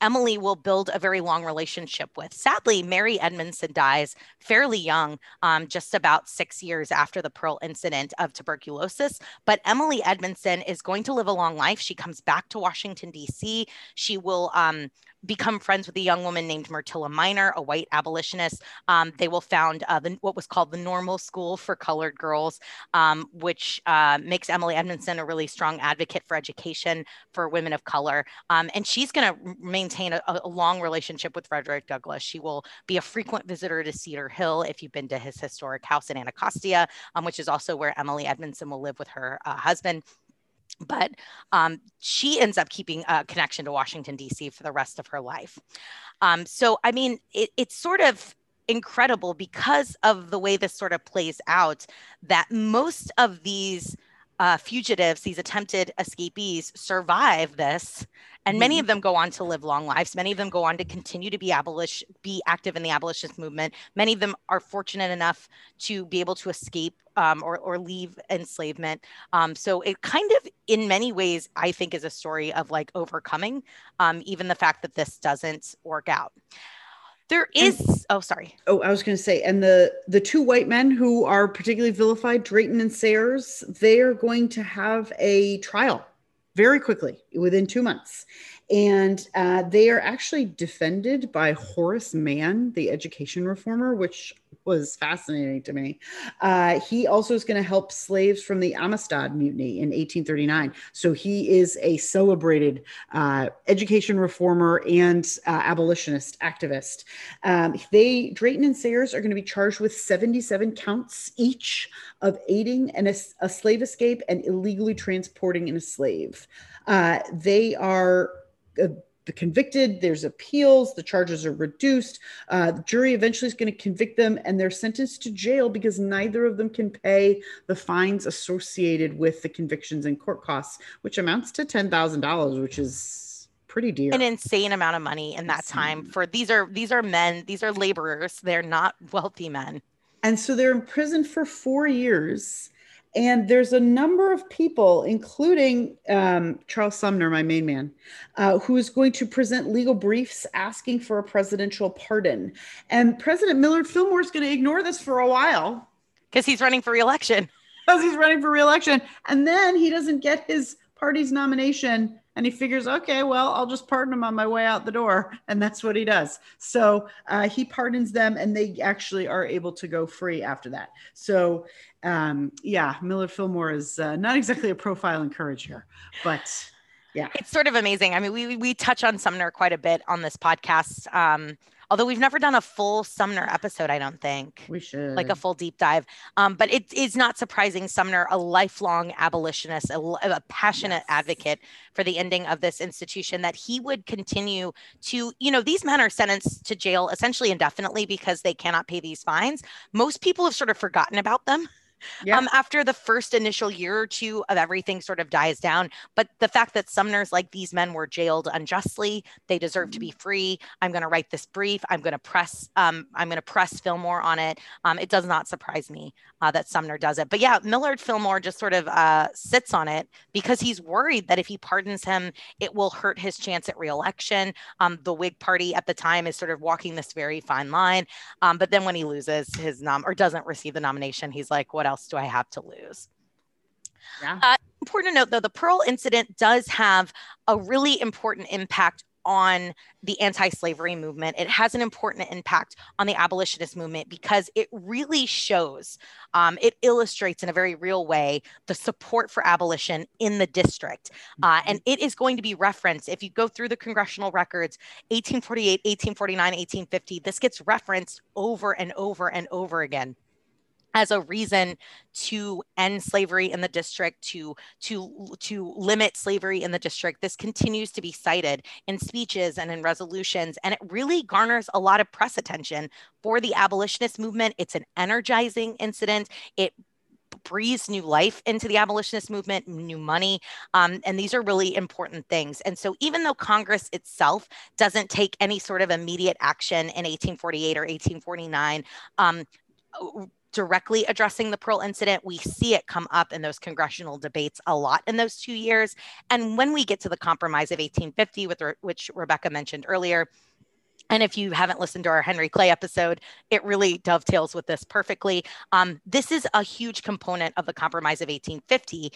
Emily will build a very long relationship with. Sadly, Mary Edmondson dies fairly young, just about 6 years after the Pearl Incident, of tuberculosis. But Emily Edmondson is going to live a long life. She comes back to Washington, D.C. She will become friends with a young woman named Myrtilla Minor, a white abolitionist. They will found what was called the Normal School for Colored Girls, which makes Emily Edmondson a really strong advocate for education for women of color. And she's going to maintain a long relationship with Frederick Douglass. She will be a frequent visitor to Cedar Hill, if you've been to his historic house in Anacostia, which is also where Emily Edmondson will live with her husband. But she ends up keeping a connection to Washington, D.C. for the rest of her life. So, I mean, it's sort of incredible because of the way this sort of plays out, that most of these fugitives, these attempted escapees, survive this. And many of them go on to live long lives. Many of them go on to continue to be active in the abolitionist movement. Many of them are fortunate enough to be able to escape or leave enslavement. So it kind of, in many ways, I think, is a story of, like, overcoming, even the fact that this doesn't work out. There is, I was going to say, and the two white men who are particularly vilified, Drayton and Sayers, they are going to have a trial very quickly, within 2 months. And they are actually defended by Horace Mann, the education reformer, which was fascinating to me. He also is going to help slaves from the Amistad Mutiny in 1839. So he is a celebrated education reformer and abolitionist activist. Drayton and Sayers are going to be charged with 77 counts each of aiding a slave escape and illegally transporting a slave. They are convicted, there's appeals, the charges are reduced, the jury eventually is going to convict them, and they're sentenced to jail because neither of them can pay the fines associated with the convictions and court costs, which amounts to $10,000, which is pretty dear. An insane amount of money in that time for these are men, these are laborers, they're not wealthy men. And so they're in prison for 4 years. And there's a number of people, including Charles Sumner, my main man, who is going to present legal briefs asking for a presidential pardon. And President Millard Fillmore is going to ignore this for a while. Because he's running for reelection. And then he doesn't get his party's nomination. And he figures, okay, well, I'll just pardon them on my way out the door. And that's what he does. So he pardons them, and they actually are able to go free after that. So yeah, Millard Fillmore is not exactly a profile encourager, but yeah. It's sort of amazing. I mean, we touch on Sumner quite a bit on this podcast. Although we've never done a full Sumner episode, I don't think. We should. Like a full deep dive. But it is not surprising. Sumner, a lifelong abolitionist, a passionate advocate for the ending of this institution, that he would continue to, you know, these men are sentenced to jail essentially indefinitely because they cannot pay these fines. Most people have sort of forgotten about them. Yeah. After the first initial year or two of everything sort of dies down. But the fact that Sumner's like, these men were jailed unjustly, they deserve to be free. I'm going to write this brief. I'm going to press Fillmore on it. It does not surprise me that Sumner does it. But yeah, Millard Fillmore just sort of sits on it because he's worried that if he pardons him, it will hurt his chance at reelection. The Whig Party at the time is sort of walking this very fine line. But then when he loses his or doesn't receive the nomination, he's like, what else do I have to lose? Yeah. Important to note, though, the Pearl Incident does have a really important impact on the anti-slavery movement. It has an important impact on the abolitionist movement because it really shows, it illustrates in a very real way, the support for abolition in the district. And it is going to be referenced. If you go through the congressional records, 1848, 1849, 1850, this gets referenced over and over and over again as a reason to end slavery in the district, to limit slavery in the district. This continues to be cited in speeches and in resolutions, and it really garners a lot of press attention for the abolitionist movement. It's an energizing incident. It breathes new life into the abolitionist movement, new money. And these are really important things. And so even though Congress itself doesn't take any sort of immediate action in 1848 or 1849, directly addressing the Pearl Incident, we see it come up in those congressional debates a lot in those 2 years. And when we get to the Compromise of 1850, which Rebecca mentioned earlier, and if you haven't listened to our Henry Clay episode, it really dovetails with this perfectly. This is a huge component of the Compromise of 1850.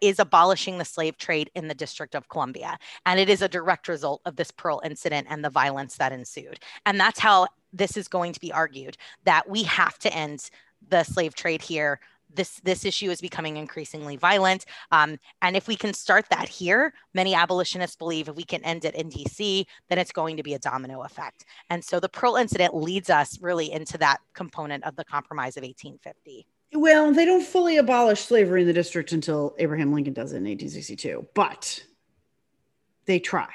Is abolishing the slave trade in the District of Columbia. And it is a direct result of this Pearl Incident and the violence that ensued. And that's how this is going to be argued, that we have to end the slave trade here. This issue is becoming increasingly violent. And if we can start that here, many abolitionists believe if we can end it in DC, then it's going to be a domino effect. And so the Pearl Incident leads us really into that component of the Compromise of 1850. Well, they don't fully abolish slavery in the district until Abraham Lincoln does it in 1862, but they try.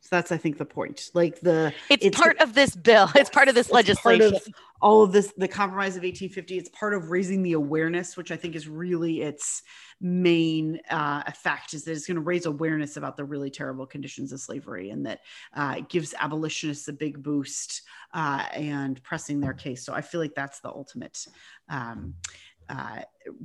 So that's, I think, the point. Like it's part of this bill. It's part of this legislation. Part of all of this, the Compromise of 1850, it's part of raising the awareness, which I think is really its main effect, is that it's going to raise awareness about the really terrible conditions of slavery, and that it gives abolitionists a big boost and pressing their case. So I feel like that's the ultimate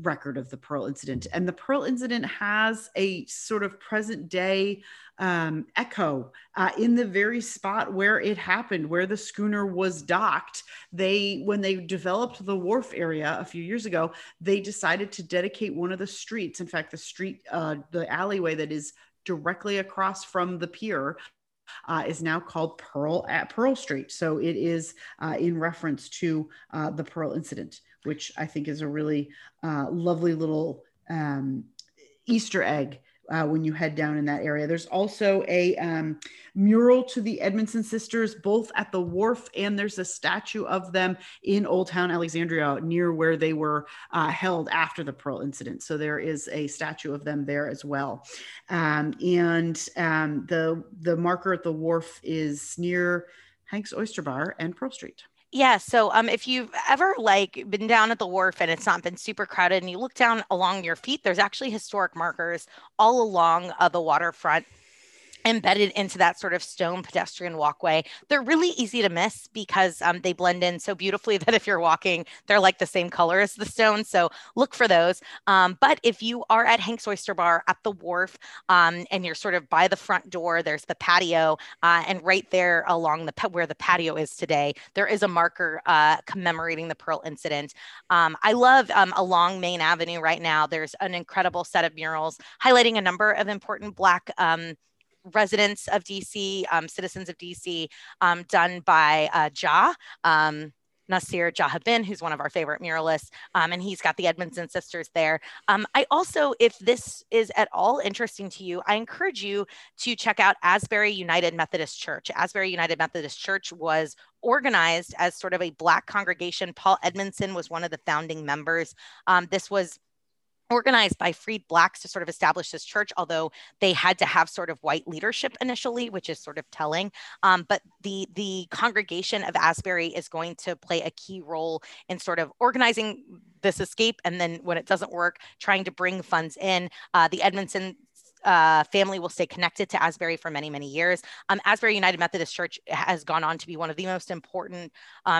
record of the Pearl Incident. And the Pearl Incident has a sort of present day echo in the very spot where it happened, where the schooner was docked. When they developed the wharf area a few years ago, they decided to dedicate one of the streets. In fact, the alleyway that is directly across from the pier is now called Pearl Street. So it is in reference to the Pearl Incident, which I think is a really lovely little Easter egg when you head down in that area. There's also a mural to the Edmondson sisters, both at the wharf, and there's a statue of them in Old Town Alexandria near where they were held after the Pearl Incident. So there is a statue of them there as well. And the marker at the wharf is near Hank's Oyster Bar and Pearl Street. Yeah. So if you've ever been down at the wharf and it's not been super crowded and you look down along your feet, there's actually historic markers all along the waterfront embedded into that sort of stone pedestrian walkway. They're really easy to miss because they blend in so beautifully that if you're walking, they're like the same color as the stone. So look for those. But if you are at Hank's Oyster Bar at the wharf and you're sort of by the front door, there's the patio. And right there along where the patio is today, there is a marker commemorating the Pearl Incident. I love along Main Avenue right now, there's an incredible set of murals highlighting a number of important Black residents of DC, citizens of DC, done by Ja. Nasir Jahabin, who's one of our favorite muralists, and he's got the Edmondson sisters there. I also, if this is at all interesting to you, I encourage you to check out Asbury United Methodist Church. Asbury United Methodist Church was organized as sort of a Black congregation. Paul Edmondson was one of the founding members. This was organized by freed Blacks to sort of establish this church, although they had to have sort of white leadership initially, which is sort of telling. But the congregation of Asbury is going to play a key role in sort of organizing this escape, and then when it doesn't work, trying to bring funds in. The Edmondson family will stay connected to Asbury for many, many years. Asbury United Methodist Church has gone on to be one of the most important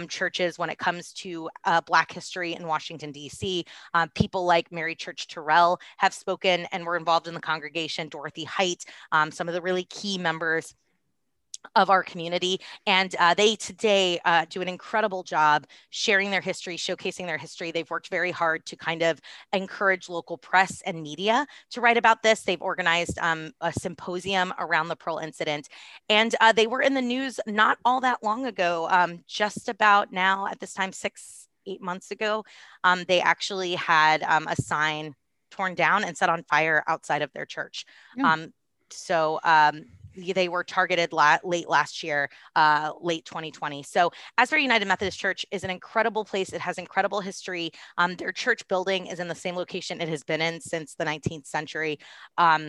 churches when it comes to Black history in Washington, D.C. People like Mary Church Terrell have spoken and were involved in the congregation, Dorothy Height, some of the really key members of our community. And they today do an incredible job sharing their history, showcasing their history. They've worked very hard to kind of encourage local press and media to write about this. They've organized a symposium around the Pearl Incident. And they were in the news not all that long ago, just about now at this time, 6-8 months ago. They actually had a sign torn down and set on fire outside of their church. Yeah. They were targeted late last year, late 2020. So Asbury United Methodist Church is an incredible place. It has incredible history. Their church building is in the same location it has been in since the 19th century. And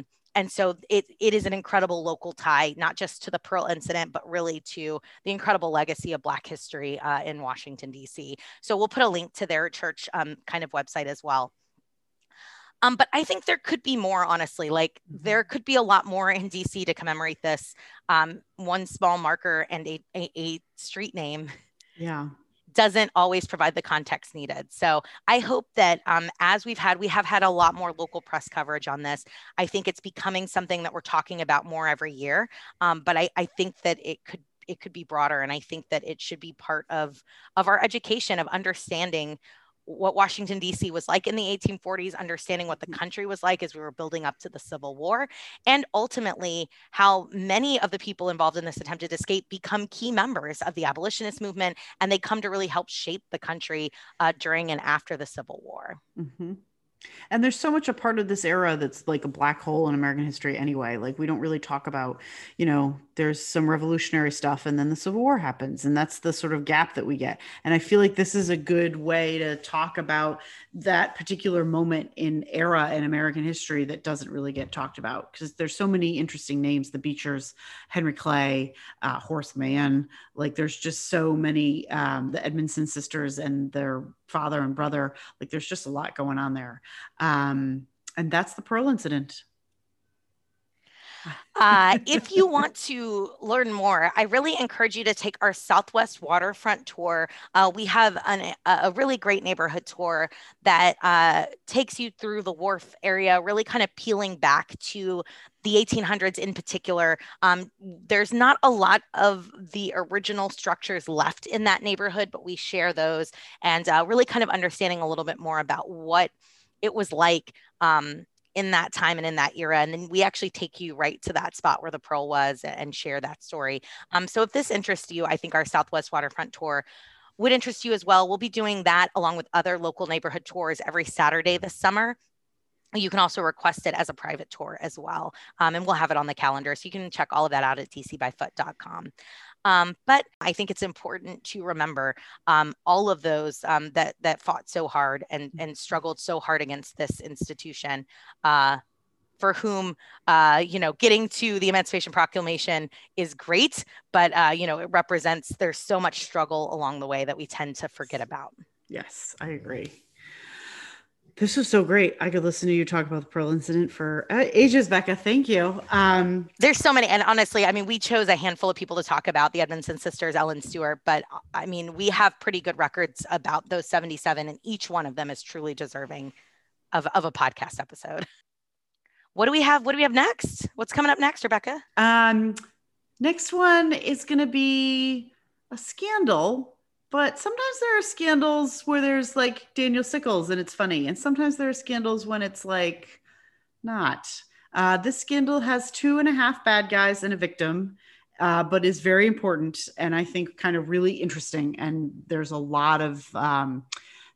so it is an incredible local tie, not just to the Pearl Incident, but really to the incredible legacy of Black history in Washington, D.C. So we'll put a link to their church kind of website as well. But I think there could be more, honestly. Like, there could be a lot more in DC to commemorate this. One small marker and a street name doesn't always provide the context needed. So I hope that as we have had a lot more local press coverage on this. I think it's becoming something that we're talking about more every year. But I think that it could be broader. And I think that it should be part of our education of understanding what Washington, D.C. was like in the 1840s, understanding what the country was like as we were building up to the Civil War, and ultimately how many of the people involved in this attempted escape become key members of the abolitionist movement, and they come to really help shape the country during and after the Civil War. Mm-hmm. And there's so much a part of this era that's like a black hole in American history anyway. Like, we don't really talk about, you know, there's some revolutionary stuff and then the Civil War happens, and that's the sort of gap that we get. And I feel like this is a good way to talk about that particular moment in era in American history that doesn't really get talked about, because there's so many interesting names, the Beechers, Henry Clay, Horace Mann, like there's just so many, the Edmondson sisters and their father and brother, like there's just a lot going on there. And that's the Pearl Incident. If you want to learn more, I really encourage you to take our Southwest Waterfront Tour. We have a really great neighborhood tour that takes you through the Wharf area, really kind of peeling back to the 1800s in particular. There's not a lot of the original structures left in that neighborhood, but we share those, and really kind of understanding a little bit more about what it was like in that time and in that era. And then we actually take you right to that spot where the Pearl was and share that story. So if this interests you, I think our Southwest Waterfront Tour would interest you as well. We'll be doing that along with other local neighborhood tours every Saturday this summer. You can also request it as a private tour as well. And we'll have it on the calendar. So you can check all of that out at dcbyfoot.com. But I think it's important to remember all of those that fought so hard and struggled so hard against this institution, for whom, getting to the Emancipation Proclamation is great, but, it represents, there's so much struggle along the way that we tend to forget about. Yes, I agree. This was so great. I could listen to you talk about the Pearl Incident for ages, Becca. Thank you. There's so many. And honestly, I mean, we chose a handful of people to talk about, the Edmondson sisters, Ellen Stewart, but I mean, we have pretty good records about those 77, and each one of them is truly deserving of a podcast episode. What do we have? What do we have next? What's coming up next, Rebecca? Next one is going to be a scandal. But sometimes there are scandals where there's like Daniel Sickles and it's funny. And sometimes there are scandals when it's like not. This scandal has 2.5 bad guys and a victim. but is very important and I think kind of really interesting. And there's a lot of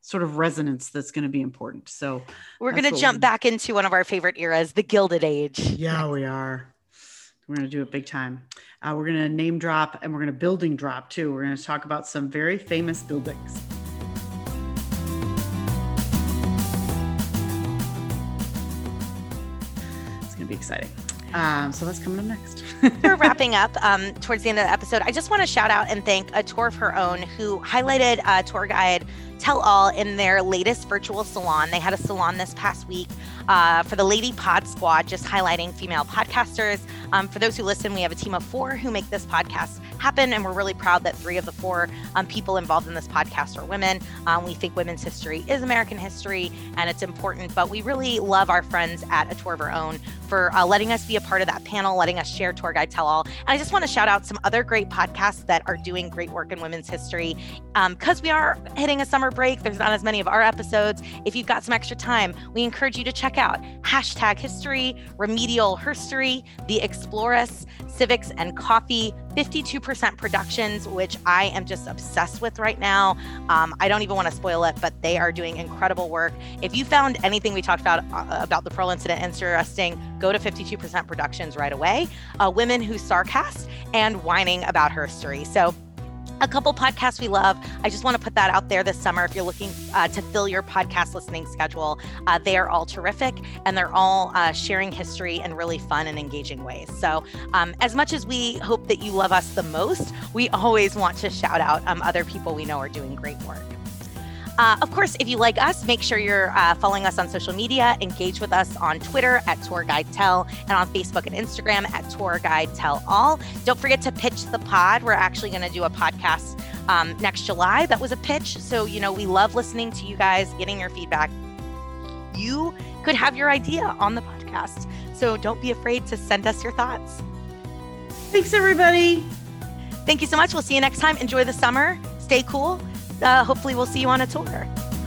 sort of resonance that's going to be important. So we're going to jump back into one of our favorite eras, the Gilded Age. Yeah, we are. We're going to do it big time. We're going to name drop and we're going to building drop too. We're going to talk about some very famous buildings. It's going to be exciting. So that's coming up next. We're wrapping up towards the end of the episode. I just want to shout out and thank A Tour of Her Own, who highlighted Tour Guide Tell All in their latest virtual salon. They had a salon this past week for the Lady Pod Squad, just highlighting female podcasters. For those who listen, we have a team of 4 who make this podcast happen, and we're really proud that 3 of the 4 people involved in this podcast are women. We think women's history is American history, and it's important, but we really love our friends at A Tour of Her Own for letting us be a part of that panel, letting us share Tour Guide Tell All. And I just want to shout out some other great podcasts that are doing great work in women's history, because we are hitting a summer break. There's not as many of our episodes. If you've got some extra time, we encourage you to check out #history, Remedial Herstory, The Explorers, Civics and Coffee, 52% Productions, which I am just obsessed with right now. I don't even want to spoil it, but they are doing incredible work. If you found anything we talked about the Pearl Incident interesting, go to 52% Productions right away. Women Who Sarcast and Whining About Herstory. So a couple podcasts we love. I just want to put that out there this summer. If you're looking to fill your podcast listening schedule, they are all terrific and they're all sharing history in really fun and engaging ways. So as much as we hope that you love us the most, we always want to shout out other people we know are doing great work. Of course, if you like us, make sure you're following us on social media. Engage with us on Twitter at Tour Guide Tell and on Facebook and Instagram at Tour Guide Tell All. Don't forget to pitch the pod. We're actually going to do a podcast next July. That was a pitch. So, you know, we love listening to you guys, getting your feedback. You could have your idea on the podcast. So don't be afraid to send us your thoughts. Thanks, everybody. Thank you so much. We'll see you next time. Enjoy the summer. Stay cool. Hopefully we'll see you on a tour.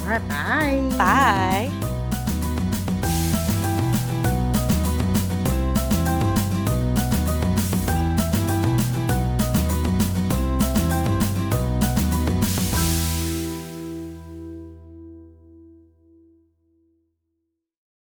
All right, bye. Bye.